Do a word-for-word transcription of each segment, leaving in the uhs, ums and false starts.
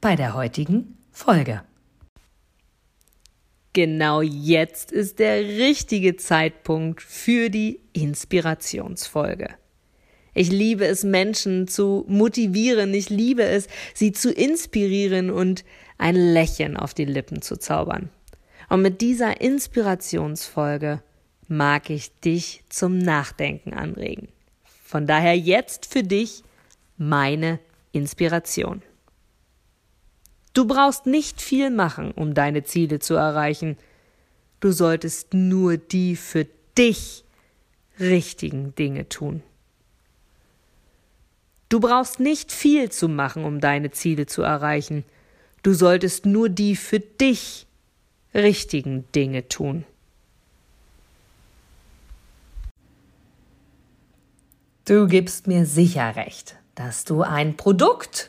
bei der heutigen Folge. Genau jetzt ist der richtige Zeitpunkt für die Inspirationsfolge. Ich liebe es, Menschen zu motivieren. Ich liebe es, sie zu inspirieren und ein Lächeln auf die Lippen zu zaubern. Und mit dieser Inspirationsfolge mag ich dich zum Nachdenken anregen. Von daher jetzt für dich meine Inspiration. Du brauchst nicht viel machen, um deine Ziele zu erreichen. Du solltest nur die für dich richtigen Dinge tun. Du brauchst nicht viel zu machen, um deine Ziele zu erreichen. Du solltest nur die für dich richtigen Dinge tun. Du gibst mir sicher recht, dass du ein Produkt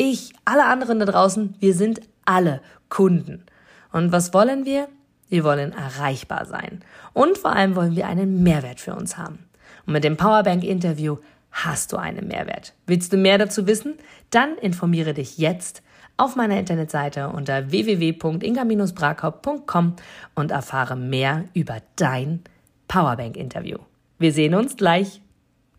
ich, alle anderen da draußen, wir sind alle Kunden. Und was wollen wir? Wir wollen erreichbar sein. Und vor allem wollen wir einen Mehrwert für uns haben. Und mit dem Powerbank-Interview hast du einen Mehrwert. Willst du mehr dazu wissen? Dann informiere dich jetzt auf meiner Internetseite unter w w w punkt inga bindestrich brakop punkt com und erfahre mehr über dein Powerbank-Interview. Wir sehen uns gleich.